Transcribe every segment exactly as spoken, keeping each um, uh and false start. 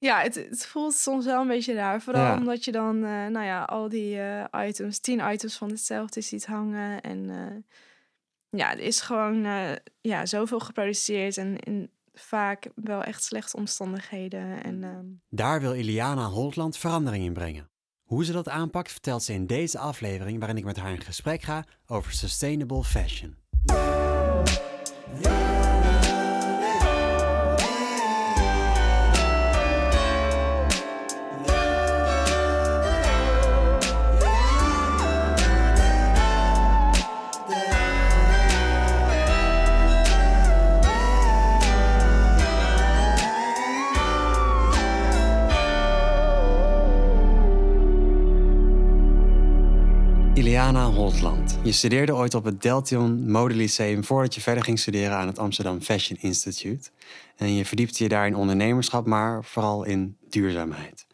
Ja, het, het voelt soms wel een beetje raar. Vooral ja. omdat je dan uh, nou ja, al die uh, items, tien items van hetzelfde ziet hangen. En uh, ja, er is gewoon uh, ja, zoveel geproduceerd en in vaak wel echt slechte omstandigheden. En, uh... Daar wil Ileana Holtland verandering in brengen. Hoe ze dat aanpakt vertelt ze in deze aflevering, waarin ik met haar in gesprek ga over sustainable fashion. Ileana Holtland. Je studeerde ooit op het Deltion Mode Lyceum voordat je verder ging studeren aan het Amsterdam Fashion Institute. En je verdiepte je daar in ondernemerschap, maar vooral in duurzaamheid.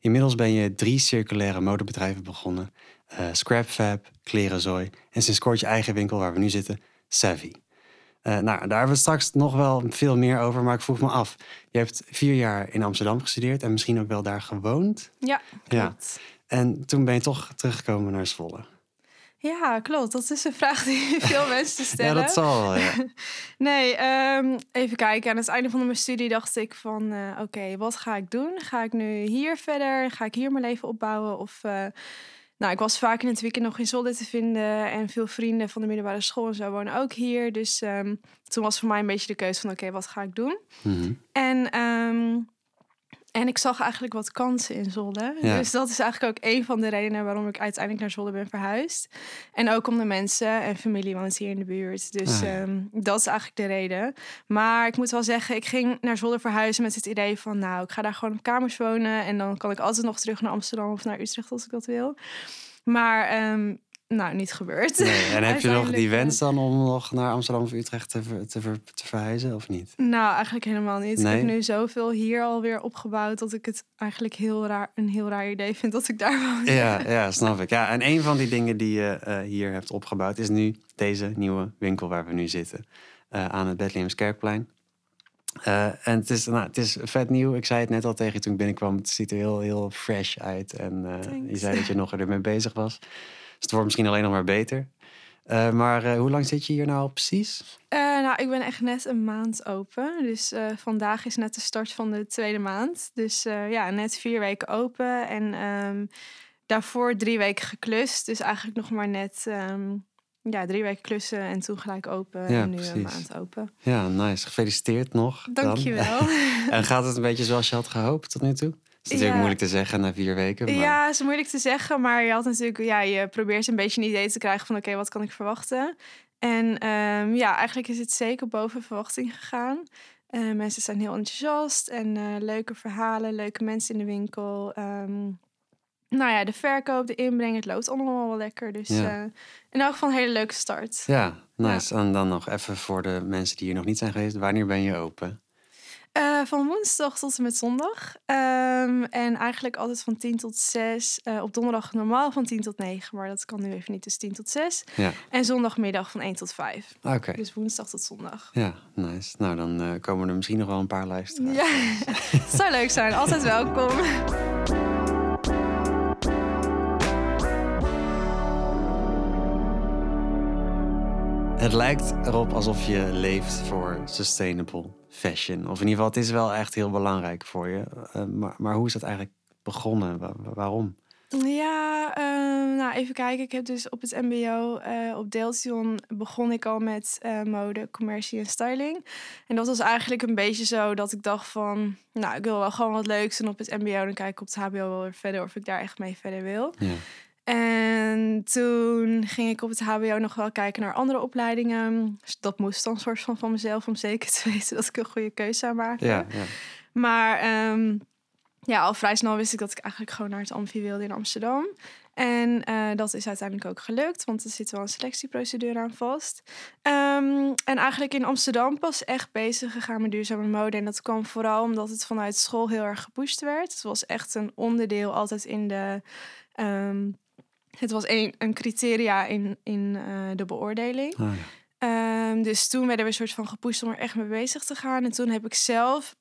Inmiddels ben je drie circulaire modebedrijven begonnen. Uh, Scrapfab, Klerenzooi en sinds kort je eigen winkel waar we nu zitten, Savvy. Uh, nou, daar hebben we straks nog wel veel meer over, maar ik vroeg me af. Je hebt vier jaar in Amsterdam gestudeerd en misschien ook wel daar gewoond. Ja, klopt. Ja. En toen ben je toch teruggekomen naar Zwolle. Ja, klopt. Dat is een vraag die veel mensen stellen. Ja, dat zal wel, ja. Nee, um, even kijken. Aan het einde van mijn studie dacht ik van... Uh, Oké, okay, wat ga ik doen? Ga ik nu hier verder? Ga ik hier mijn leven opbouwen? Of, uh, nou, ik was vaak in het weekend nog in Zolder te vinden. En veel vrienden van de middelbare school en zo wonen ook hier. Dus um, toen was voor mij een beetje de keuze van... Oké, okay, wat ga ik doen? Mm-hmm. En... Um, En ik zag eigenlijk wat kansen in Zwolle. Ja. Dus dat is eigenlijk ook een van de redenen waarom ik uiteindelijk naar Zwolle ben verhuisd. En ook om de mensen en familie, want het is hier in de buurt. Dus ah, ja. um, dat is eigenlijk de reden. Maar ik moet wel zeggen, ik ging naar Zwolle verhuizen met het idee van... nou, ik ga daar gewoon op kamers wonen. En dan kan ik altijd nog terug naar Amsterdam of naar Utrecht als ik dat wil. Maar... Um, Nou, niet gebeurd. Nee, en heb je nog die wens dan om nog naar Amsterdam of Utrecht te, ver, te, ver, te verhuizen of niet? Nou, eigenlijk helemaal niet. Nee? Ik heb nu zoveel hier alweer opgebouwd dat ik het eigenlijk heel raar, een heel raar idee vind dat ik daar woon. Ja, ja, snap ik. Ja, en een van die dingen die je uh, hier hebt opgebouwd is nu deze nieuwe winkel waar we nu zitten. Uh, aan het Bethlehemskerkplein. Uh, en het is, nou, het is vet nieuw. Ik zei het net al tegen je toen ik binnenkwam. Het ziet er heel, heel fresh uit. En uh, je zei dat je nog ermee bezig was. Dus het wordt misschien alleen nog maar beter. Uh, maar uh, hoe lang zit je hier nou precies? Uh, nou, ik ben echt net een maand open. Dus uh, vandaag is net de start van de tweede maand. Dus uh, ja, net vier weken open. En um, daarvoor drie weken geklust. Dus eigenlijk nog maar net um, ja, drie weken klussen en toen gelijk open. Ja, en nu precies. Een maand open. Ja, nice. Gefeliciteerd nog. Dank je wel. En gaat het een beetje zoals je had gehoopt tot nu toe? Het is natuurlijk ja. moeilijk te zeggen na vier weken. Maar... Ja, het is moeilijk te zeggen. Maar je had natuurlijk, ja, je probeert een beetje een idee te krijgen van... oké, okay, wat kan ik verwachten? En um, ja, eigenlijk is het zeker boven verwachting gegaan. Uh, mensen zijn heel enthousiast. En uh, leuke verhalen, leuke mensen in de winkel. Um, nou ja, de verkoop, de inbreng, het loopt allemaal wel lekker. Dus ja. uh, in elk geval een hele leuke start. Ja, nice. Ja. En dan nog even voor de mensen die hier nog niet zijn geweest. Wanneer ben je open? Uh, van woensdag tot en met zondag. Um, en eigenlijk altijd van tien tot zes. Uh, op donderdag normaal van tien tot negen. Maar dat kan nu even niet, dus tien tot zes. Ja. En zondagmiddag van één tot vijf. Okay. Dus woensdag tot zondag. Ja, nice. Nou, dan uh, komen er misschien nog wel een paar luisteraars. Ja, het zou leuk zijn. Altijd welkom. Het lijkt erop alsof je leeft voor sustainable fashion. Of in ieder geval, het is wel echt heel belangrijk voor je. Uh, maar, maar hoe is dat eigenlijk begonnen? Wa- waarom? Ja, uh, nou even kijken. Ik heb dus op het mbo, uh, op Deltion, begon ik al met uh, mode, commercie en styling. En dat was eigenlijk een beetje zo dat ik dacht van... nou, ik wil wel gewoon wat leuks doen op het mbo. Dan kijk ik op het hbo wel weer verder of ik daar echt mee verder wil. Ja. En toen ging ik op het hbo nog wel kijken naar andere opleidingen. Dat moest dan soort van van mezelf om zeker te weten dat ik een goede keuze zou maken. Ja, ja. Maar um, ja, al vrij snel wist ik dat ik eigenlijk gewoon naar het Amfi wilde in Amsterdam. En uh, dat is uiteindelijk ook gelukt, want er zit wel een selectieprocedure aan vast. Um, en eigenlijk in Amsterdam pas echt bezig gegaan met duurzame mode. En dat kwam vooral omdat het vanuit school heel erg gepusht werd. Het was echt een onderdeel altijd in de... Um, Het was een, een criteria in, in uh, de beoordeling. Oh, ja. um, dus toen werden we een soort van gepusht om er echt mee bezig te gaan. En toen heb ik zelf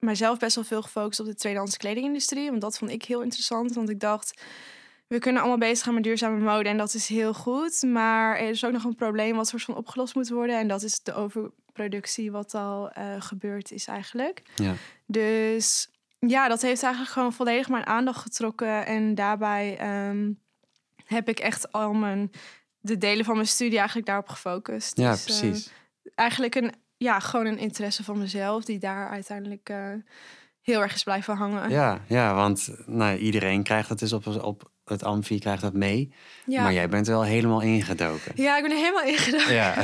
mijzelf best wel veel gefocust op de tweedehands kledingindustrie. Want dat vond ik heel interessant. Want ik dacht, we kunnen allemaal bezig gaan met duurzame mode. En dat is heel goed. Maar er is ook nog een probleem wat soort van opgelost moet worden. En dat is de overproductie wat al uh, gebeurd is eigenlijk. Ja. Dus ja, dat heeft eigenlijk gewoon volledig mijn aandacht getrokken. En daarbij um, heb ik echt al mijn de delen van mijn studie eigenlijk daarop gefocust. Ja, dus, precies. Uh, eigenlijk een... Ja, gewoon een interesse van mezelf die daar uiteindelijk uh, heel erg is blijven hangen. Ja, ja, want nou, iedereen krijgt het dus op, op het Amfi, krijgt dat mee. Ja. Maar jij bent er wel helemaal ingedoken. Ja, ik ben er helemaal ingedoken. Ja.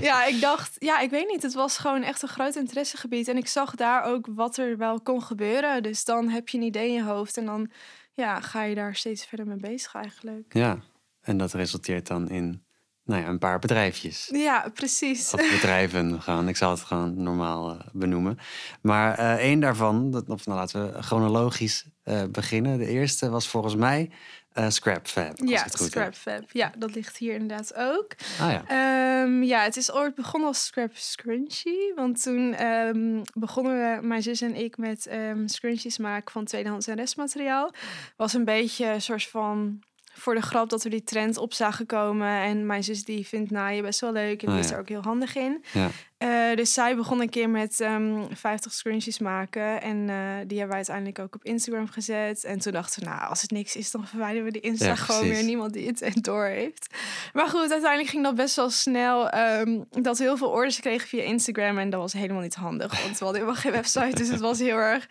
ja, ik dacht, ja, ik weet niet. Het was gewoon echt een groot interessegebied. En ik zag daar ook wat er wel kon gebeuren. Dus dan heb je een idee in je hoofd en dan ja, ga je daar steeds verder mee bezig eigenlijk. Ja, en dat resulteert dan in... Nou ja, een paar bedrijfjes. Ja, precies. Of bedrijven gaan. Ik zal het gewoon normaal uh, benoemen. Maar uh, één daarvan, dat, of nou, laten we chronologisch uh, beginnen. De eerste was volgens mij uh, Scrapfab. Ja, Scrapfab. Ja, dat ligt hier inderdaad ook. Ah, ja. Um, ja, het is ooit begonnen als Scrap Scrunchie. Want toen um, begonnen we, mijn zus en ik, met um, scrunchies maken van tweedehands en restmateriaal. Was een beetje een soort van... voor de grap dat we die trend op zagen komen. En mijn zus die vindt naaien best wel leuk. En oh, die is ja. er ook heel handig in. Ja. Uh, dus zij begon een keer met um, vijftig scrunchies maken. En uh, die hebben wij uiteindelijk ook op Instagram gezet. En toen dachten we, nou, als het niks is, dan verwijderen we die Insta ja, gewoon precies. weer. Niemand die het door heeft. Maar goed, uiteindelijk ging dat best wel snel. Um, dat we heel veel orders kregen via Instagram. En dat was helemaal niet handig. Want we hadden helemaal geen website. Dus het was heel erg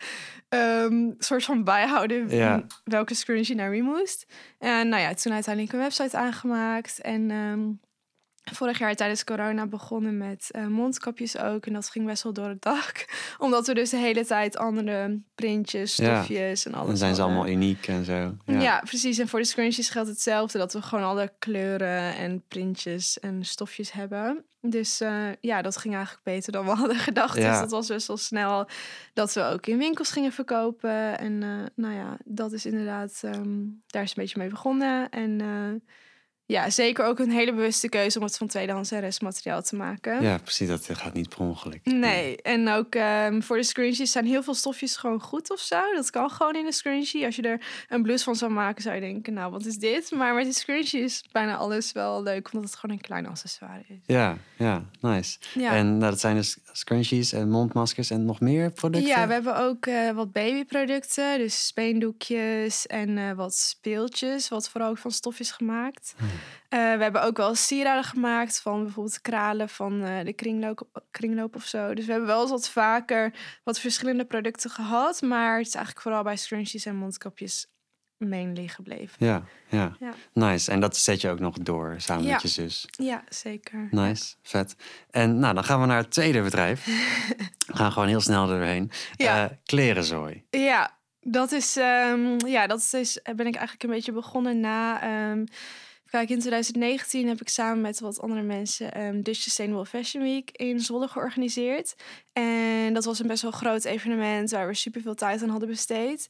um, soort van bijhouden ja. welke scrunchie naar wie moest. En nou ja, toen uiteindelijk een website aangemaakt. En... Um, vorig jaar tijdens corona begonnen met uh, mondkapjes ook. En dat ging best wel door het dak. Omdat we dus de hele tijd andere printjes, stofjes ja. en alles. Dan zijn ze hadden. allemaal uniek en zo. Ja. ja, precies. En voor de scrunchies geldt hetzelfde. Dat we gewoon alle kleuren en printjes en stofjes hebben. Dus uh, ja, dat ging eigenlijk beter dan we hadden gedacht. Ja. Dus dat was best wel snel dat we ook in winkels gingen verkopen. En uh, nou ja, dat is inderdaad... Um, daar is een beetje mee begonnen. En... Uh, Ja, zeker ook een hele bewuste keuze om het van tweedehands en restmateriaal te maken. Ja, precies. Dat gaat niet per ongeluk. Nee, en ook um, voor de scrunchies zijn heel veel stofjes gewoon goed of zo. Dat kan gewoon in een scrunchie. Als je er een blouse van zou maken, zou je denken, nou, wat is dit? Maar met de scrunchie is bijna alles wel leuk, omdat het gewoon een klein accessoire is. Ja, ja, nice. Ja. En nou, dat zijn dus scrunchies en mondmaskers en nog meer producten? Ja, we hebben ook uh, wat babyproducten. Dus speendoekjes en uh, wat speeltjes, wat vooral ook van stof is gemaakt. Hm. Uh, we hebben ook wel sieraden gemaakt van bijvoorbeeld kralen van uh, de kringloop, kringloop of zo. Dus we hebben wel eens wat vaker wat verschillende producten gehad. Maar het is eigenlijk vooral bij scrunchies en mondkapjes mainly gebleven. Ja, ja, ja. Nice. En dat zet je ook nog door samen ja. met je zus. Ja, zeker. Nice, vet. En nou, dan gaan we naar het tweede bedrijf. We gaan gewoon heel snel erheen. Ja. Uh, Klerenzooi. Ja, dat is, um, ja, dat is, ben ik eigenlijk een beetje begonnen na... Um, Kijk, in twintig negentien heb ik samen met wat andere mensen um, de Sustainable Fashion Week in Zwolle georganiseerd. En dat was een best wel groot evenement waar we superveel tijd aan hadden besteed.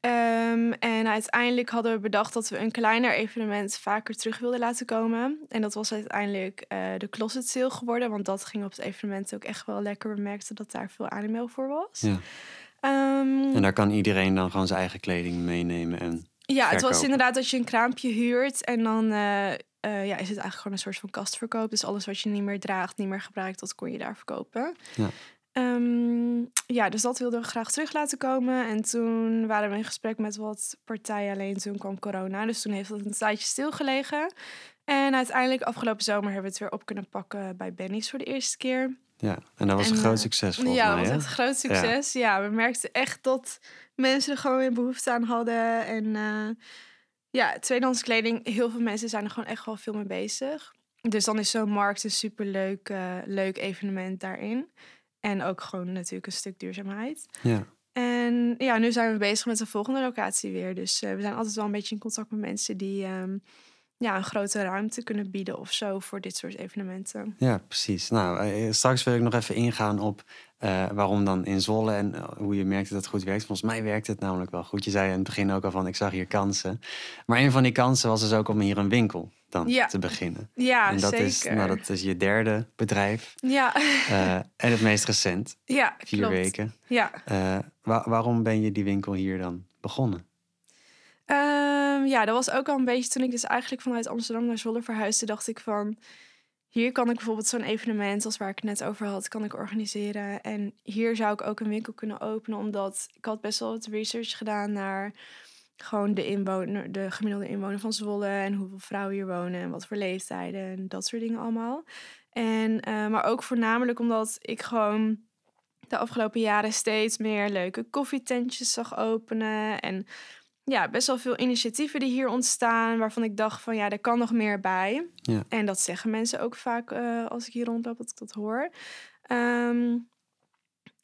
Um, en uiteindelijk hadden we bedacht dat we een kleiner evenement vaker terug wilden laten komen. En dat was uiteindelijk uh, de closet sale geworden. Want dat ging op het evenement ook echt wel lekker. We merkten dat daar veel animo voor was. Ja. Um, en daar kan iedereen dan gewoon zijn eigen kleding meenemen en... Ja, het was inderdaad dat je een kraampje huurt en dan uh, uh, ja, is het eigenlijk gewoon een soort van kastverkoop. Dus alles wat je niet meer draagt, niet meer gebruikt, dat kon je daar verkopen. Ja, um, ja dus dat wilden we graag terug laten komen. En toen waren we in gesprek met wat partijen, alleen toen kwam corona. Dus toen heeft dat een tijdje stilgelegen. En uiteindelijk afgelopen zomer hebben we het weer op kunnen pakken bij Benny's voor de eerste keer. Ja, en dat was en, een groot succes volgens ja, mij. Ja, dat was echt een groot succes. Ja. ja, we merkten echt dat mensen er gewoon weer behoefte aan hadden. En uh, ja, tweedehands kleding, heel veel mensen zijn er gewoon echt wel veel mee bezig. Dus dan is zo'n markt een superleuk uh, leuk evenement daarin. En ook gewoon natuurlijk een stuk duurzaamheid. Ja. En ja, nu zijn we bezig met de volgende locatie weer. Dus uh, we zijn altijd wel een beetje in contact met mensen die... Um, ja, een grote ruimte kunnen bieden of zo voor dit soort evenementen. Ja, precies. Nou, straks wil ik nog even ingaan op uh, waarom dan in Zwolle en hoe je merkte dat het goed werkt. Volgens mij werkt het namelijk wel goed. Je zei in het begin ook al van, ik zag hier kansen. Maar een van die kansen was dus ook om hier een winkel dan ja. te beginnen. Ja, en dat zeker. Is, nou, dat is je derde bedrijf. Ja. Uh, en het meest recent. Ja, vier klopt. Weken. Ja. Uh, wa- waarom ben je die winkel hier dan begonnen? Um, ja, dat was ook al een beetje toen ik dus eigenlijk vanuit Amsterdam naar Zwolle verhuisde. Dacht ik van, hier kan ik bijvoorbeeld zo'n evenement als waar ik het net over had, kan ik organiseren. En hier zou ik ook een winkel kunnen openen, omdat ik had best wel wat research gedaan naar gewoon de inwoner, de gemiddelde inwoner van Zwolle en hoeveel vrouwen hier wonen en wat voor leeftijden en dat soort dingen allemaal. En, uh, maar ook voornamelijk omdat ik gewoon de afgelopen jaren steeds meer leuke koffietentjes zag openen en ja, best wel veel initiatieven die hier ontstaan, waarvan ik dacht van ja, daar kan nog meer bij. Ja. En dat zeggen mensen ook vaak uh, als ik hier rondloop, dat ik dat hoor. Um,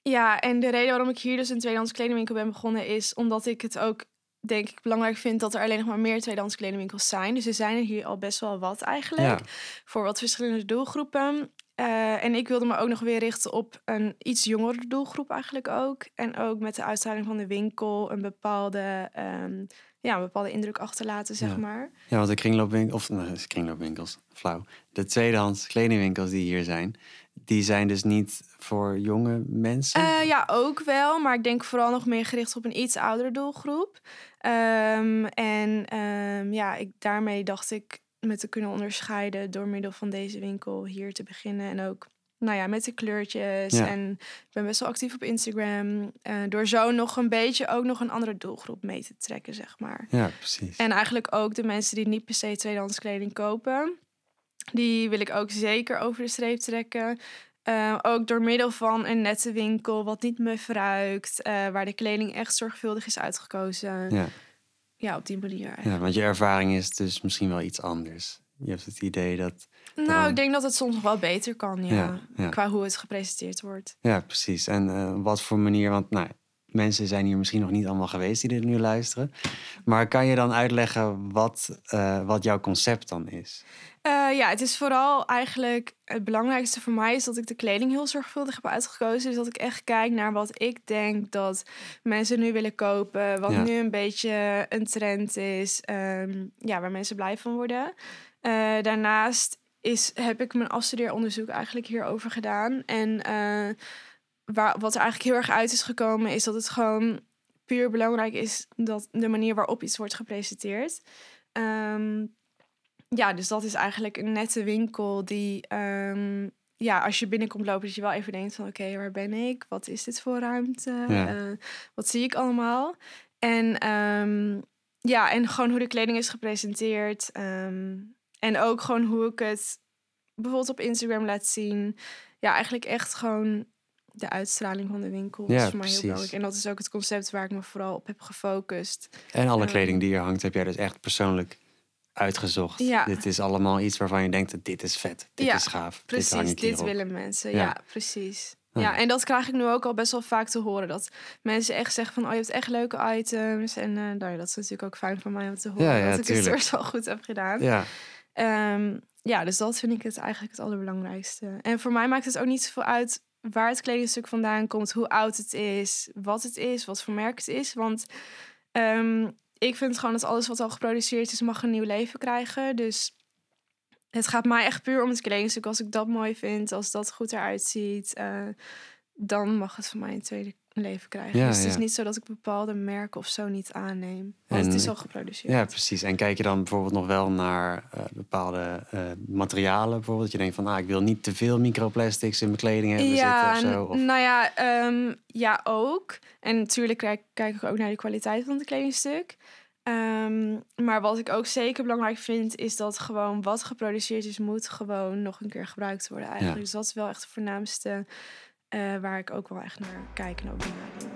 ja, en de reden waarom ik hier dus een tweedehands kledingwinkel ben begonnen is omdat ik het ook, denk ik, belangrijk vind dat er alleen nog maar meer tweedehands kledingwinkels zijn. Dus er zijn er hier al best wel wat eigenlijk, ja. voor wat verschillende doelgroepen. Uh, en ik wilde me ook nog weer richten op een iets jongere doelgroep eigenlijk ook. En ook met de uitstraling van de winkel een bepaalde, um, ja, een bepaalde indruk achterlaten, zeg ja. maar. Ja, want de kringloopwinkels, of nou, kringloopwinkels, flauw. De tweedehands kledingwinkels die hier zijn, die zijn dus niet voor jonge mensen? Uh, ja, ook wel. Maar ik denk vooral nog meer gericht op een iets oudere doelgroep. Um, en um, ja, ik, daarmee dacht ik me te kunnen onderscheiden door middel van deze winkel hier te beginnen. En ook, nou ja, met de kleurtjes. Ja. En ik ben best wel actief op Instagram. Uh, door zo nog een beetje ook nog een andere doelgroep mee te trekken, zeg maar. Ja, precies. En eigenlijk ook de mensen die niet per se tweedehands kleding kopen, die wil ik ook zeker over de streep trekken. Uh, ook door middel van een nette winkel, wat niet muf ruikt, uh, waar de kleding echt zorgvuldig is uitgekozen. Ja. Ja, op die manier eigenlijk. Ja, want je ervaring is dus misschien wel iets anders. Je hebt het idee dat Nou, dan... ik denk dat het soms nog wel beter kan, ja. ja, ja. Qua hoe het gepresenteerd wordt. Ja, precies. En uh, wat voor manier, want nou, mensen zijn hier misschien nog niet allemaal geweest die dit nu luisteren. Maar kan je dan uitleggen wat, uh, wat jouw concept dan is? Uh, ja, het is vooral eigenlijk, het belangrijkste voor mij is dat ik de kleding heel zorgvuldig heb uitgekozen. Dus dat ik echt kijk naar wat ik denk dat mensen nu willen kopen. Wat ja. nu een beetje een trend is. Um, ja, waar mensen blij van worden. Uh, daarnaast is, heb ik mijn afstudeeronderzoek eigenlijk hierover gedaan. En uh, waar, wat er eigenlijk heel erg uit is gekomen is dat het gewoon puur belangrijk is dat de manier waarop iets wordt gepresenteerd. Um, Ja, dus dat is eigenlijk een nette winkel die, um, ja, als je binnenkomt lopen, dat je wel even denkt van oké, okay, waar ben ik? Wat is dit voor ruimte? Ja. Uh, wat zie ik allemaal? En um, ja, en gewoon hoe de kleding is gepresenteerd. Um, en ook gewoon hoe ik het bijvoorbeeld op Instagram laat zien. Ja, eigenlijk echt gewoon de uitstraling van de winkel ja, is voor mij heel belangrijk. En dat is ook het concept waar ik me vooral op heb gefocust. En alle um, kleding die hier hangt, heb jij dus echt persoonlijk uitgezocht. Ja. Dit is allemaal iets waarvan je denkt, dit is vet, dit ja, is gaaf. Precies, dit, hang ik dit willen mensen. Ja, ja precies. Ah. Ja, en dat krijg ik nu ook al best wel vaak te horen. Dat mensen echt zeggen van, oh, je hebt echt leuke items. En uh, nou, dat is natuurlijk ook fijn voor mij om te horen. Ja, ja, dat ik het eerst al goed heb gedaan. Ja. Um, ja, dus dat vind ik het eigenlijk het allerbelangrijkste. En voor mij maakt het ook niet zoveel uit waar het kledingstuk vandaan komt, hoe oud het is, wat het is, wat voor merk het is. Want Um, ik vind gewoon dat alles wat al geproduceerd is mag een nieuw leven krijgen. Dus het gaat mij echt puur om het kledingstuk. Als ik dat mooi vind, als dat goed eruit ziet, Uh, dan mag het van mij een tweede leven krijgen. Ja, dus het ja. is niet zo dat ik bepaalde merken of zo niet aanneem. Want en, het is al geproduceerd. Ja, precies. En kijk je dan bijvoorbeeld nog wel naar uh, bepaalde uh, materialen? Bijvoorbeeld je denkt van, ah, ik wil niet te veel microplastics in mijn kleding hebben ja, zitten of zo. Of nou ja, um, ja ook. En natuurlijk kijk, kijk ik ook naar de kwaliteit van het kledingstuk. Um, maar wat ik ook zeker belangrijk vind, is dat gewoon wat geproduceerd is, moet gewoon nog een keer gebruikt worden eigenlijk. Ja. Dus dat is wel echt de voornaamste, Uh, waar ik ook wel echt naar kijk en ook naar denk.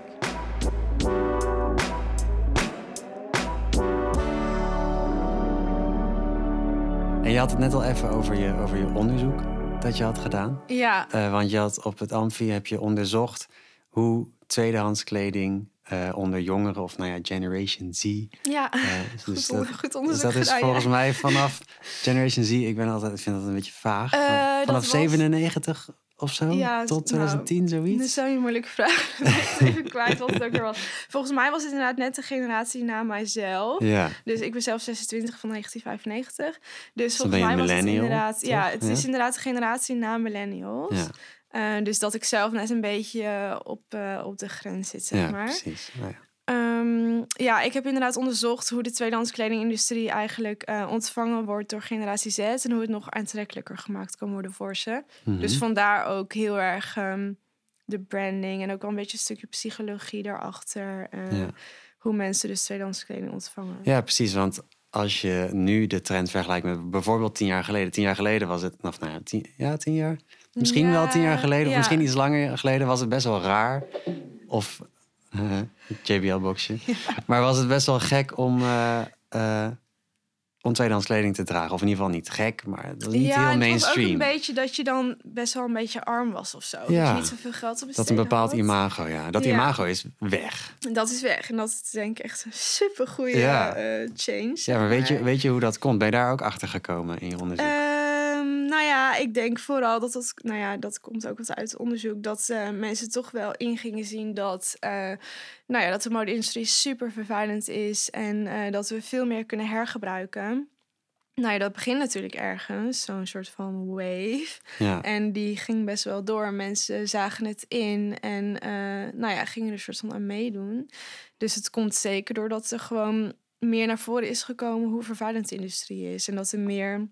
En je had het net al even over je, over je onderzoek dat je had gedaan. Ja. Uh, want je had op het Amfi heb je onderzocht hoe tweedehands kleding Uh, onder jongeren of nou ja, Generation Z. Ja, uh, dus goed, dat, goed onderzoek dus dat is gedaan, volgens ja. mij vanaf Generation Z, ik ben altijd, vind dat een beetje vaag. Uh, vanaf was zevenennegentig of zo? Ja, tot twintig tien, nou, zoiets? Dat zou je moeilijk vragen. Ik ben even kwijt wat het ook weer was. Volgens mij was het inderdaad net de generatie na mijzelf. Ja. Dus ik ben zelf zesentwintig van negentien vijfennegentig. Dus volgens mij was het inderdaad... Toch? Ja, het ja. is inderdaad de generatie na millennials. Ja. Uh, dus dat ik zelf net een beetje op, uh, op de grens zit, zeg ja, maar. Precies. Nou ja, precies. Um, ja, ik heb inderdaad onderzocht hoe de tweedehands kledingindustrie eigenlijk uh, ontvangen wordt door generatie Z en hoe het nog aantrekkelijker gemaakt kan worden voor ze. Mm-hmm. Dus vandaar ook heel erg um, de branding en ook wel een beetje een stukje psychologie daarachter. Uh, ja. Hoe mensen dus tweedehands kleding ontvangen. Ja, precies, want als je nu de trend vergelijkt met bijvoorbeeld tien jaar geleden. Tien jaar geleden was het, of nou ja, tien, ja, tien jaar. Misschien ja, wel tien jaar geleden, ja. of misschien iets langer geleden was het best wel raar. Of... Uh, het J B L-boxje. Ja. Maar was het best wel gek om, uh, uh, om tweedehands kleding te dragen? Of in ieder geval niet gek, maar het was niet ja, heel mainstream. Ja, het was ook een beetje dat je dan best wel een beetje arm was of zo. Ja. Dat je niet zoveel geld op besteden had. Dat een bepaald had. imago, ja. Dat ja. imago is weg. Dat is weg. En dat is denk ik echt een supergoeie ja. uh, change. Ja, maar weet je, weet je hoe dat komt? Ben je daar ook achter gekomen in je onderzoek? Uh, Nou ja, ik denk vooral dat dat... Nou ja, dat komt ook wat uit onderzoek. Dat uh, mensen toch wel in gingen zien dat... Uh, nou ja, dat de mode-industrie super vervuilend is. En uh, dat we veel meer kunnen hergebruiken. Nou ja, dat begint natuurlijk ergens. Zo'n soort van wave. Ja. En die ging best wel door. Mensen zagen het in. En uh, nou ja, gingen er een soort van aan meedoen. Dus het komt zeker doordat er gewoon meer naar voren is gekomen hoe vervuilend de industrie is. En dat er meer...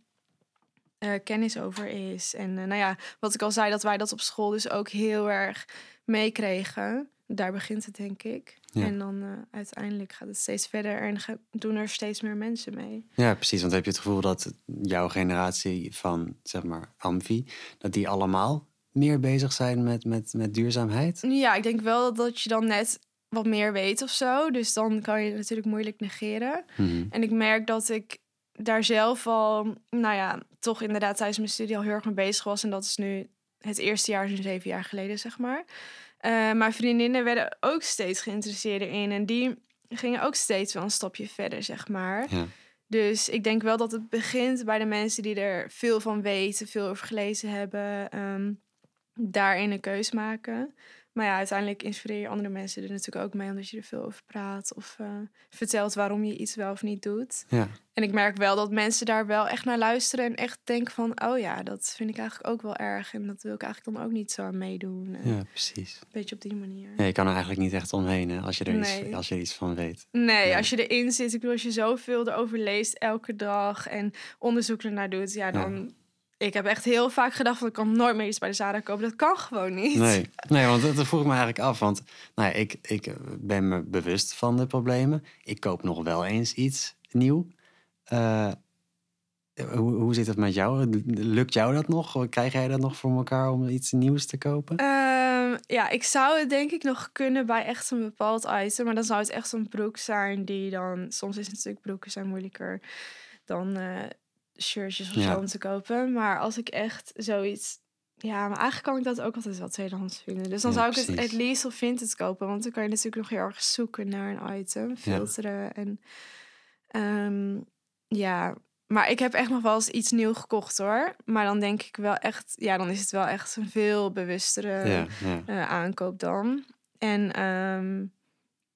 Uh, kennis over is. En uh, nou ja, wat ik al zei, dat wij dat op school dus ook heel erg meekregen. Daar begint het, denk ik. Ja. En dan uh, uiteindelijk gaat het steeds verder en ge- doen er steeds meer mensen mee. Ja, precies. Want heb je het gevoel dat jouw generatie van, zeg maar, Amfi, dat die allemaal meer bezig zijn met, met, met duurzaamheid? Ja, ik denk wel dat je dan net wat meer weet of zo. Dus dan kan je het natuurlijk moeilijk negeren. Mm-hmm. En ik merk dat ik daar zelf al, nou ja, toch inderdaad tijdens mijn studie al heel erg mee bezig was. En dat is nu het eerste jaar, zo'n zeven jaar geleden, zeg maar. Uh, mijn vriendinnen werden ook steeds geïnteresseerder in. En die gingen ook steeds wel een stapje verder, zeg maar. Ja. Dus ik denk wel dat het begint bij de mensen die er veel van weten, veel over gelezen hebben. Um, daarin een keus maken. Maar ja, uiteindelijk inspireer je andere mensen er natuurlijk ook mee, omdat je er veel over praat of uh, vertelt waarom je iets wel of niet doet. Ja. En ik merk wel dat mensen daar wel echt naar luisteren en echt denken van, oh ja, dat vind ik eigenlijk ook wel erg. En dat wil ik eigenlijk dan ook niet zo aan meedoen. Ja, precies. Een beetje op die manier. Ja, je kan er eigenlijk niet echt omheen, hè, als je er nee. iets, als je iets van weet. Nee, nee, als je erin zit, ik bedoel, als je zoveel erover leest elke dag en onderzoek ernaar doet, ja, dan... Ja. Ik heb echt heel vaak gedacht van, ik kan nooit meer iets bij de Zara kopen. Dat kan gewoon niet. Nee, nee, want dat vroeg me eigenlijk af. Want nou ja, ik, ik ben me bewust van de problemen. Ik koop nog wel eens iets nieuw. Uh, hoe, hoe zit het met jou? Lukt jou dat nog? Krijg jij dat nog voor elkaar om iets nieuws te kopen? Um, ja, ik zou het denk ik nog kunnen bij echt een bepaald item. Maar dan zou het echt zo'n broek zijn die dan... Soms is het natuurlijk, broeken zijn moeilijker dan... Uh, shirtjes of ja. zo om te kopen. Maar als ik echt zoiets... Ja, maar eigenlijk kan ik dat ook altijd wel tweedehands vinden. Dus dan ja, zou ik precies. het at least op Vinted kopen. Want dan kan je natuurlijk nog heel erg zoeken naar een item. Filteren ja. en... Um, ja, maar ik heb echt nog wel eens iets nieuw gekocht, hoor. Maar dan denk ik wel echt... Ja, dan is het wel echt een veel bewustere ja, ja. Uh, aankoop dan. En um,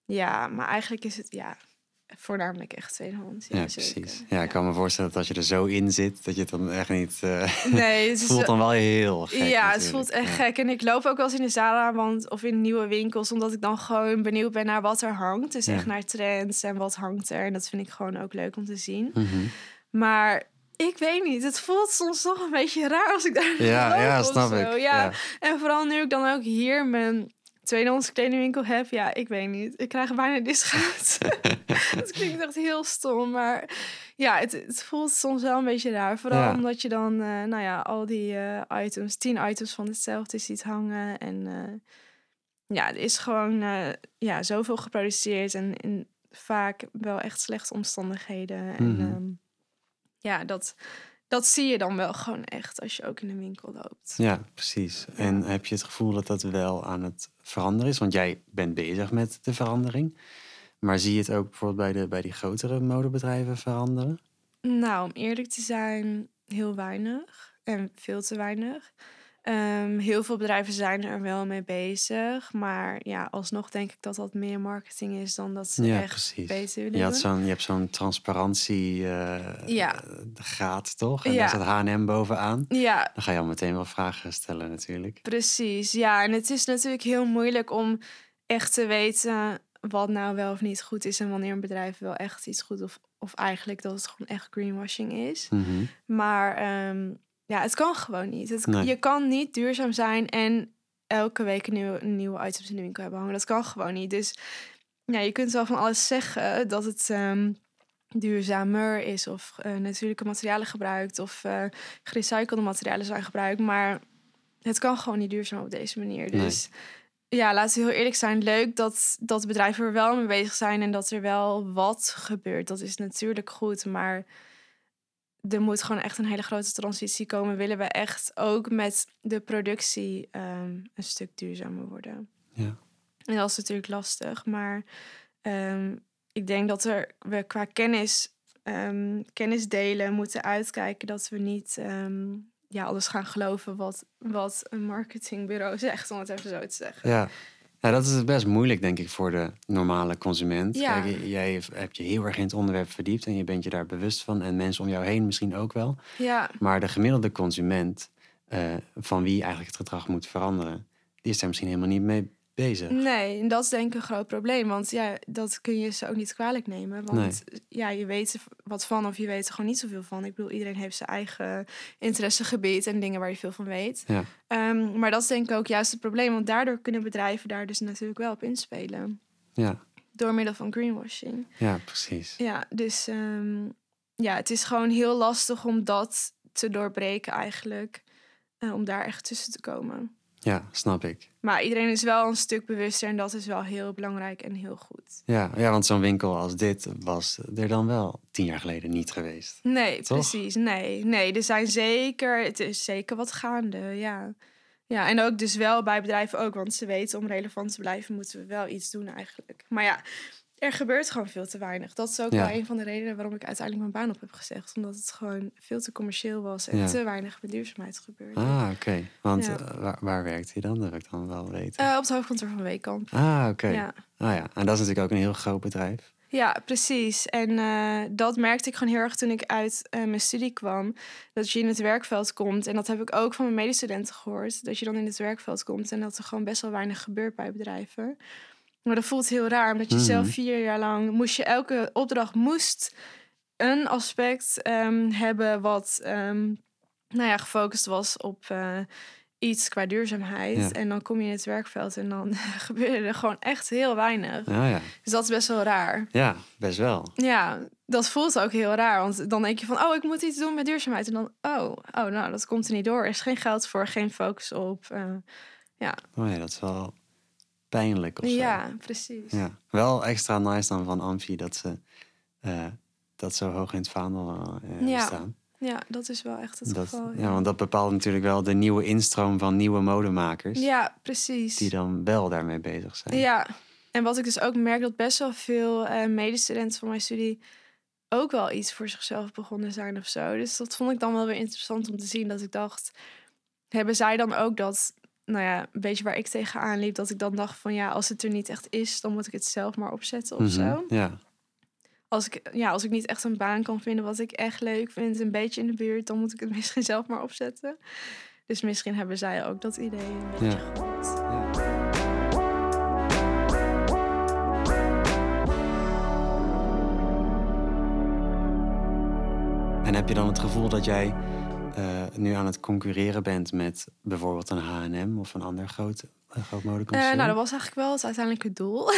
ja, maar eigenlijk is het... ja. Voornamelijk echt tweedehands. Ja, ja, precies. Zeker. Ja, ik kan me voorstellen dat als je er zo in zit, dat je het dan echt niet... Uh, nee, het voelt dan wel heel gek. Ja, natuurlijk. Het voelt echt ja. gek. En ik loop ook wel eens in de Zara want, of in nieuwe winkels, omdat ik dan gewoon benieuwd ben naar wat er hangt. Dus ja. echt naar trends en wat hangt er. En dat vind ik gewoon ook leuk om te zien. Mm-hmm. Maar... Ik weet niet. Het voelt soms toch een beetje raar als ik daar ja, loop ja, snap of zo. Ik. Ja. ja, en vooral nu ik dan ook hier mijn tweedehands kledingwinkel heb. Ja, ik weet niet. Ik krijg bijna discount. Dat klinkt echt heel stom, maar ja, het, het voelt soms wel een beetje raar. Vooral ja. omdat je dan, uh, nou ja, al die uh, items, tien items van hetzelfde ziet hangen. En uh, ja, er is gewoon uh, ja, zoveel geproduceerd en in vaak wel echt slechte omstandigheden. En mm-hmm. um, ja, dat, dat zie je dan wel gewoon echt als je ook in de winkel loopt. Ja, precies. Ja. En heb je het gevoel dat dat wel aan het veranderen is? Want jij bent bezig met de verandering. Maar zie je het ook bijvoorbeeld bij, de, bij die grotere modebedrijven veranderen? Nou, om eerlijk te zijn, heel weinig. En veel te weinig. Um, heel veel bedrijven zijn er wel mee bezig. Maar ja, alsnog denk ik dat dat meer marketing is dan dat ze ja, echt precies. beter willen. Je, had zo'n, je hebt zo'n transparantiegraad, uh, ja. uh, toch? En ja. daar staat H en M bovenaan. Ja. Dan ga je al meteen wel vragen stellen natuurlijk. Precies, ja. En het is natuurlijk heel moeilijk om echt te weten wat nou wel of niet goed is en wanneer een bedrijf wel echt iets goed of, of eigenlijk dat het gewoon echt greenwashing is. Mm-hmm. Maar um, ja, het kan gewoon niet. Het, nee. Je kan niet duurzaam zijn en elke week nieuwe, nieuwe items in de winkel hebben hangen. Dat kan gewoon niet. Dus ja, je kunt wel van alles zeggen dat het um, duurzamer is of uh, natuurlijke materialen gebruikt of uh, gerecyclede materialen zijn gebruikt. Maar het kan gewoon niet duurzaam op deze manier. Dus... Nee. Ja, laten we heel eerlijk zijn. Leuk dat, dat bedrijven er wel mee bezig zijn en dat er wel wat gebeurt. Dat is natuurlijk goed, maar er moet gewoon echt een hele grote transitie komen. Willen we echt ook met de productie um, een stuk duurzamer worden. Ja. En dat is natuurlijk lastig, maar um, ik denk dat er, we qua kennis, um, kennis delen moeten uitkijken dat we niet... Um, ja, alles gaan geloven wat, wat een marketingbureau zegt, om het even zo te zeggen. Ja. ja, dat is best moeilijk, denk ik, voor de normale consument. Ja. Kijk, jij hebt je heel erg in het onderwerp verdiept en je bent je daar bewust van. En mensen om jou heen misschien ook wel. Ja. Maar de gemiddelde consument, uh, van wie eigenlijk het gedrag moet veranderen, die is daar misschien helemaal niet mee bezig. Nee, en dat is denk ik een groot probleem. Want ja, dat kun je ze ook niet kwalijk nemen. Want nee. ja, je weet er wat van of je weet er gewoon niet zoveel van. Ik bedoel, iedereen heeft zijn eigen interessegebied en dingen waar je veel van weet. Ja. Um, maar dat is denk ik ook juist het probleem. Want daardoor kunnen bedrijven daar dus natuurlijk wel op inspelen. Ja. Door middel van greenwashing. Ja, precies. Ja, dus um, ja, het is gewoon heel lastig om dat te doorbreken eigenlijk. Uh, om daar echt tussen te komen. Ja, snap ik. Maar iedereen is wel een stuk bewuster en dat is wel heel belangrijk en heel goed. Ja, ja, want zo'n winkel als dit was er dan wel tien jaar geleden niet geweest. Nee, toch? Precies. Nee, nee, er zijn zeker, het is zeker wat gaande, ja. Ja, en ook dus wel bij bedrijven ook, want ze weten om relevant te blijven moeten we wel iets doen eigenlijk. Maar ja, er gebeurt gewoon veel te weinig. Dat is ook ja. wel een van de redenen waarom ik uiteindelijk mijn baan op heb gezegd. Omdat het gewoon veel te commercieel was en ja. te weinig met duurzaamheid gebeurde. Ah, oké. Okay. Want ja. uh, waar, waar werkt hij dan? Dat wil ik dan wel weten. Uh, op het hoofdkantoor van Weekamp. Ah, oké. Okay. Ja. Ah ja, en dat is natuurlijk ook een heel groot bedrijf. Ja, precies. En uh, dat merkte ik gewoon heel erg toen ik uit uh, mijn studie kwam. Dat je in het werkveld komt. En dat heb ik ook van mijn medestudenten gehoord. Dat je dan in het werkveld komt en dat er gewoon best wel weinig gebeurt bij bedrijven. Maar dat voelt heel raar, omdat je mm-hmm. zelf vier jaar lang... moest je elke opdracht moest een aspect um, hebben... wat um, nou ja, gefocust was op uh, iets qua duurzaamheid. Ja. En dan kom je in het werkveld en dan gebeurde er gewoon echt heel weinig. Oh ja. Dus dat is best wel raar. Ja, best wel. Ja, dat voelt ook heel raar. Want dan denk je van, oh, ik moet iets doen met duurzaamheid. En dan, oh, oh nou, dat komt er niet door. Er is geen geld voor, geen focus op. Uh, ja. Oh ja, dat is wel... pijnlijk of zo. Ja, precies. Ja. Wel extra nice dan van Amfi dat ze uh, dat zo hoog in het vaandel uh, ja. staan. Ja, dat is wel echt het dat, geval. Ja. ja, want dat bepaalt natuurlijk wel de nieuwe instroom van nieuwe modemakers. Ja, precies. Die dan wel daarmee bezig zijn. Ja, en wat ik dus ook merk dat best wel veel uh, medestudenten van mijn studie ook wel iets voor zichzelf begonnen zijn of zo. Dus dat vond ik dan wel weer interessant om te zien. Dat ik dacht, hebben zij dan ook dat... nou ja, een beetje waar ik tegenaan liep... dat ik dan dacht van ja, als het er niet echt is... dan moet ik het zelf maar opzetten of mm-hmm, zo. Ja. Als ik, ja, als ik niet echt een baan kan vinden wat ik echt leuk vind... een beetje in de buurt, dan moet ik het misschien zelf maar opzetten. Dus misschien hebben zij ook dat idee een beetje ja. gehad. Ja. En heb je dan het gevoel dat jij... Uh, nu aan het concurreren bent met bijvoorbeeld een H en M of een ander groot, groot modeconcern? Uh, nou, dat was eigenlijk wel het uiteindelijke doel.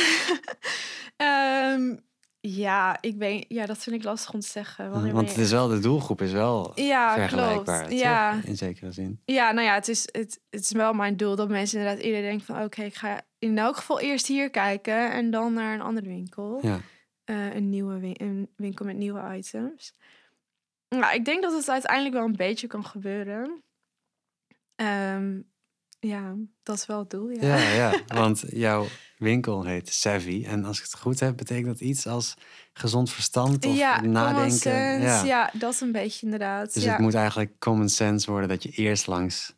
um, ja, ik ben, ja, dat vind ik lastig om te zeggen. Uh, want het is wel, de doelgroep is wel ja, vergelijkbaar, ja. in zekere zin. Ja, nou ja, het is, het, het is wel mijn doel dat mensen inderdaad eerder denken van... oké, okay, ik ga in elk geval eerst hier kijken en dan naar een andere winkel. Ja. Uh, een nieuwe win- een winkel met nieuwe items. Nou, ik denk dat het uiteindelijk wel een beetje kan gebeuren. Um, ja, dat is wel het doel, ja. Ja, ja, want jouw winkel heet Savvy. En als ik het goed heb, betekent dat iets als gezond verstand of ja, nadenken. Common sense, ja. ja, dat een beetje inderdaad. Dus ja. het moet eigenlijk common sense worden dat je eerst langs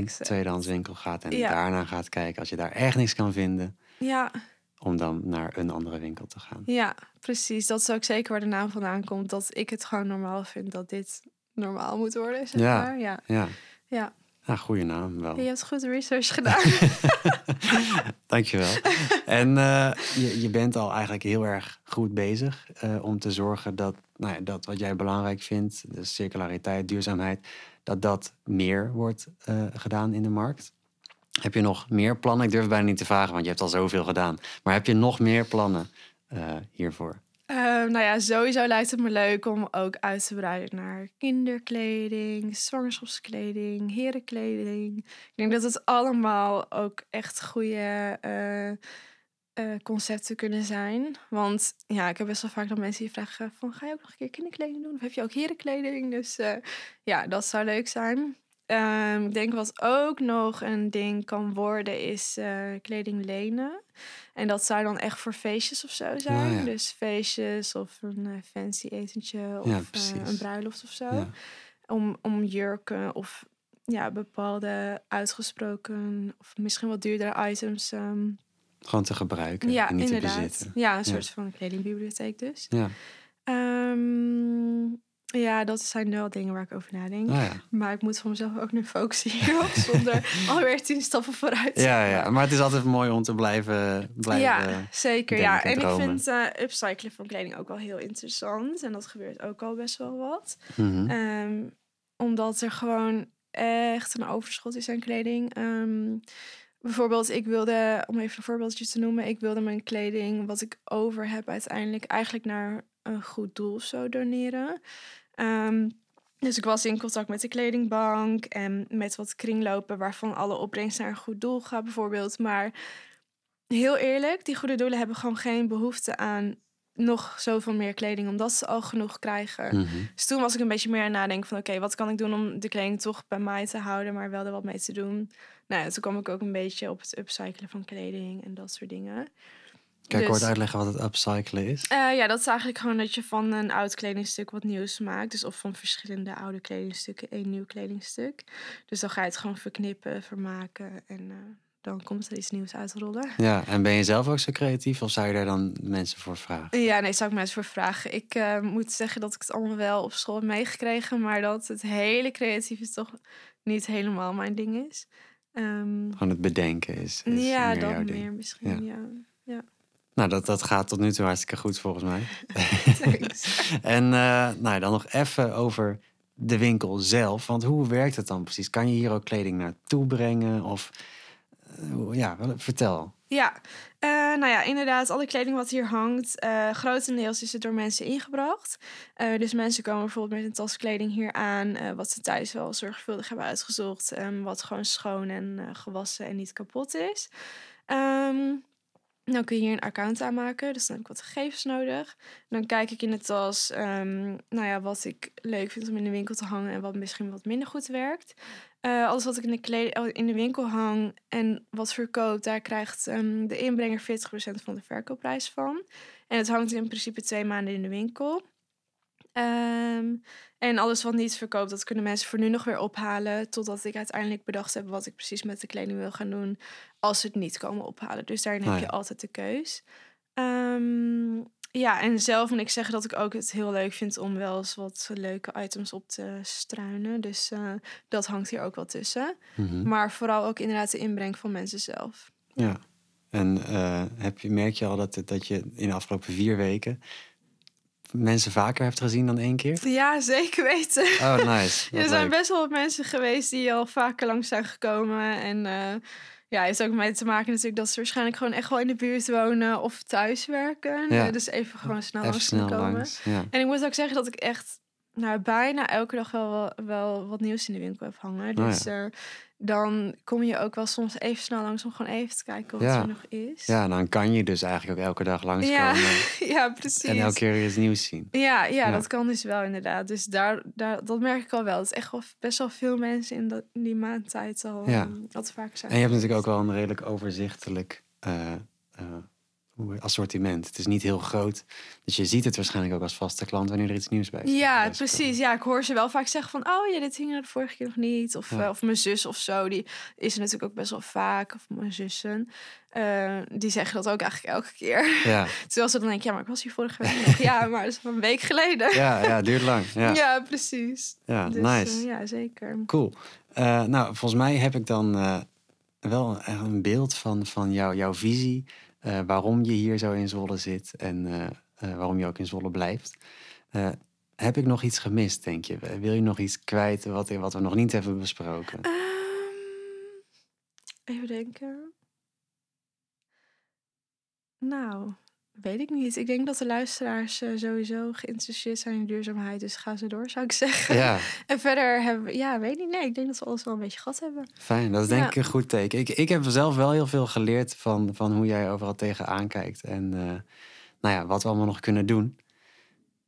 exact. een tweedehands winkel gaat en ja. daarna gaat kijken als je daar echt niks kan vinden. Ja. Om dan naar een andere winkel te gaan. Ja, precies. Dat is ook zeker waar de naam vandaan komt. Dat ik het gewoon normaal vind dat dit normaal moet worden, zeg ja. maar. Ja, ja. ja. Nou, goede naam wel. Je hebt goed research gedaan. Dankjewel. En uh, je, je bent al eigenlijk heel erg goed bezig uh, om te zorgen dat, nou ja, dat wat jij belangrijk vindt, dus circulariteit, duurzaamheid, dat dat meer wordt uh, gedaan in de markt. Heb je nog meer plannen? Ik durf het bijna niet te vragen, want je hebt al zoveel gedaan. Maar heb je nog meer plannen uh, hiervoor? Uh, nou ja, sowieso lijkt het me leuk om ook uit te breiden naar kinderkleding, zwangerschapskleding, herenkleding. Ik denk dat het allemaal ook echt goede uh, uh, concepten kunnen zijn. Want ja, ik heb best wel vaak dat mensen die vragen van, ga je ook nog een keer kinderkleding doen? Of heb je ook herenkleding? Dus uh, ja, dat zou leuk zijn. Um, ik denk wat ook nog een ding kan worden is uh, kleding lenen. En dat zou dan echt voor feestjes of zo zijn. Ja, ja. Dus feestjes of een uh, fancy etentje of ja, uh, een bruiloft of zo. Ja. Om, om jurken of ja, bepaalde uitgesproken of misschien wat duurdere items. Um, Gewoon te gebruiken ja, en niet inderdaad. te bezitten. Ja, een soort ja. van kledingbibliotheek dus. Ja. Um, Ja, dat zijn wel dingen waar ik over nadenk. Oh ja. Maar ik moet voor mezelf ook nu focussen hierop. Zonder alweer tien stappen vooruit. Ja, ja, maar het is altijd mooi om te blijven blijven. Ja, zeker. Ja. En, en ik vind uh, upcyclen van kleding ook wel heel interessant. En dat gebeurt ook al best wel wat. Mm-hmm. Um, omdat er gewoon echt een overschot is aan kleding. Um, Bijvoorbeeld, ik wilde, om even een voorbeeldje te noemen, ik wilde mijn kleding, wat ik over heb uiteindelijk, eigenlijk naar een goed doel of zo doneren. Um, dus ik was in contact met de kledingbank en met wat kringlopen waarvan alle opbrengst naar een goed doel gaat bijvoorbeeld. Maar heel eerlijk, die goede doelen hebben gewoon geen behoefte aan nog zoveel meer kleding, omdat ze al genoeg krijgen. Mm-hmm. Dus toen was ik een beetje meer aan nadenken van, oké, okay, wat kan ik doen om de kleding toch bij mij te houden, maar wel er wat mee te doen. Nou ja, toen kwam ik ook een beetje op het upcyclen van kleding en dat soort dingen. Kan je dus, kort uitleggen wat het upcyclen is? Uh, ja, dat is eigenlijk gewoon dat je van een oud kledingstuk wat nieuws maakt. Dus of van verschillende oude kledingstukken één nieuw kledingstuk. Dus dan ga je het gewoon verknippen, vermaken en uh, dan komt er iets nieuws uitrollen. Ja, en ben je zelf ook zo creatief of zou je daar dan mensen voor vragen? Ja, nee, zou ik mensen voor vragen. Ik uh, moet zeggen dat ik het allemaal wel op school heb meegekregen, maar dat het hele creatieve toch niet helemaal mijn ding is. Um, Gewoon het bedenken is, is ja, meer dat jouw ding. meer misschien, ja. ja. ja. Nou, dat, dat gaat tot nu toe hartstikke goed volgens mij. En uh, nou, dan nog even over de winkel zelf. Want hoe werkt het dan precies? Kan je hier ook kleding naartoe brengen? Of uh, ja, vertel. Ja, uh, nou ja, inderdaad. Alle kleding wat hier hangt, uh, grotendeels is het door mensen ingebracht. Uh, dus mensen komen bijvoorbeeld met een tas kleding hier aan, uh, wat ze thuis wel zorgvuldig hebben uitgezocht. Um, wat gewoon schoon en uh, gewassen en niet kapot is. Um, Dan kun je hier een account aanmaken, dus dan heb ik wat gegevens nodig. Dan kijk ik in de tas um, nou ja, wat ik leuk vind om in de winkel te hangen en wat misschien wat minder goed werkt. Uh, alles wat ik in de, kled- in de winkel hang en wat verkoop, daar krijgt um, de inbrenger veertig procent van de verkoopprijs van. En het hangt in principe twee maanden in de winkel. Um, en alles wat niet verkoopt, dat kunnen mensen voor nu nog weer ophalen, totdat ik uiteindelijk bedacht heb wat ik precies met de kleding wil gaan doen als ze het niet komen ophalen. Dus daarin oh ja. heb je altijd de keus. Um, ja, en zelf moet ik zeggen dat ik ook het heel leuk vind om wel eens wat leuke items op te struinen. Dus uh, dat hangt hier ook wel tussen. Mm-hmm. Maar vooral ook inderdaad de inbreng van mensen zelf. Ja, en uh, heb je, merk je al dat, dat je in de afgelopen vier weken mensen vaker hebt gezien dan één keer? Ja, zeker weten. Oh, nice. Ja, er zijn leuk. best wel wat mensen geweest die al vaker langs zijn gekomen. En uh, ja, heeft ook mee te maken natuurlijk dat ze waarschijnlijk gewoon echt wel in de buurt wonen of thuis werken. Ja. Uh, dus even gewoon snel even langs snel komen. Langs, ja. En ik moet ook zeggen dat ik echt nou, bijna elke dag wel, wel, wel wat nieuws in de winkel heb hangen. Dus oh, ja. uh, dan kom je ook wel soms even snel langs om gewoon even te kijken wat ja. er nog is. Ja, dan kan je dus eigenlijk ook elke dag langskomen. Ja, ja precies. En elke keer iets nieuws zien. Ja, ja, ja, dat kan dus wel inderdaad. Dus daar, daar, dat merk ik al wel. Het is echt wel best wel veel mensen in, dat, in die maand tijd al ja. um, wat vaker zijn. En je hebt natuurlijk ook wel een redelijk overzichtelijk uh, uh, assortiment. Het is niet heel groot. Dus je ziet het waarschijnlijk ook als vaste klant wanneer er iets nieuws bij is. Ja, precies. Ja, ik hoor ze wel vaak zeggen van... oh ja, dit hing er de vorige keer nog niet. Of, ja. uh, of mijn zus of zo. Die is er natuurlijk ook best wel vaak. Of mijn zussen. Uh, die zeggen dat ook eigenlijk elke keer. Ja. Terwijl ze dan denken... ja, maar ik was hier vorige week nog. Ja, maar dat is een week geleden. Ja, ja, duurt lang. Ja, ja, precies. Ja, dus, nice. Uh, ja, zeker. Cool. Uh, nou, volgens mij heb ik dan uh, wel een beeld van, van jou, jouw visie... Uh, waarom je hier zo in Zwolle zit en uh, uh, waarom je ook in Zwolle blijft. Uh, heb ik nog iets gemist, denk je? Wil je nog iets kwijt wat, wat we nog niet hebben besproken? Um, even denken. Nou, weet ik niet. Ik denk dat de luisteraars uh, sowieso geïnteresseerd zijn in duurzaamheid. Dus ga ze door, zou ik zeggen. Ja. En verder hebben we... Ja, weet ik niet. Nee, ik denk dat we alles wel een beetje gehad hebben. Fijn, dat is denk ja. ik een goed teken. Ik, ik heb zelf wel heel veel geleerd van, van hoe jij overal tegenaan kijkt. En uh, nou ja, wat we allemaal nog kunnen doen.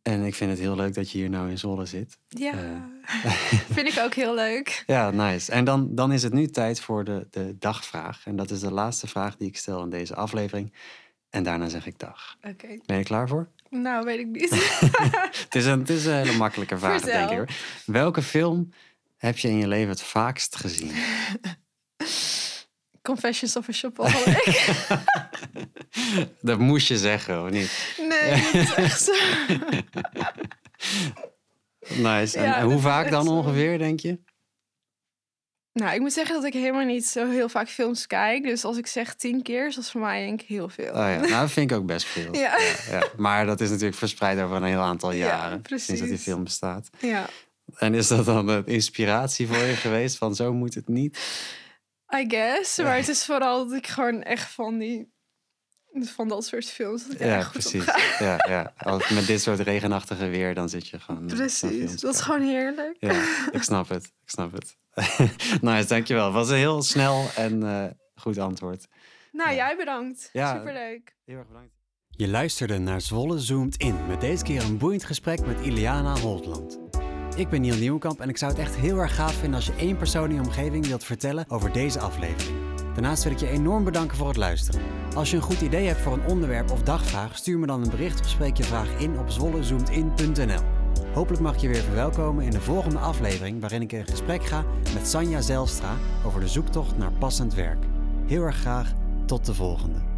En ik vind het heel leuk dat je hier nou in Zwolle zit. Ja, uh. vind ik ook heel leuk. Ja, nice. En dan, dan is het nu tijd voor de, de dagvraag. En dat is de laatste vraag die ik stel in deze aflevering... En daarna zeg ik dag. Okay. Ben je klaar voor? Nou, weet ik niet. het, is een, het is een hele makkelijke vraag, denk ik. Hoor. Welke film heb je in je leven het vaakst gezien? Confessions of a Shopaholic. Dat moest je zeggen, of niet? Nee, dat is echt zo. Nice. En, ja, en hoe vaak dan ongeveer, denk je? Nou, ik moet zeggen dat ik helemaal niet zo heel vaak films kijk. Dus als ik zeg tien keer, is dat voor mij denk ik heel veel. Oh ja, nou, dat vind ik ook best veel. Ja. Ja, ja. Maar dat is natuurlijk verspreid over een heel aantal jaren. Ja, sinds dat die film bestaat. Ja. En is dat dan een inspiratie voor je geweest? Van zo moet het niet? I guess. Maar het is vooral dat ik gewoon echt van die... van dat soort films. Dat ik ja, goed precies. Ja, ja. Als met dit soort regenachtige weer, dan zit je gewoon... Precies. Dat is gewoon heerlijk. Ja, ik snap het. Ik snap het. Nice, dankjewel. Het was een heel snel en uh, goed antwoord. Nou, ja. Jij bedankt. Ja, superleuk. Heel erg bedankt. Je luisterde naar Zwolle Zoomt In. Met deze keer een boeiend gesprek met Ileana Holtland. Ik ben Niel Nieuwenkamp en ik zou het echt heel erg gaaf vinden... als je één persoon in je omgeving wilt vertellen over deze aflevering. Daarnaast wil ik je enorm bedanken voor het luisteren. Als je een goed idee hebt voor een onderwerp of dagvraag... stuur me dan een bericht of spreek je vraag in op zwolle zoomt in punt n l. Hopelijk mag ik je weer verwelkomen in de volgende aflevering... waarin ik in gesprek ga met Sanja Zelstra over de zoektocht naar passend werk. Heel erg graag, tot de volgende.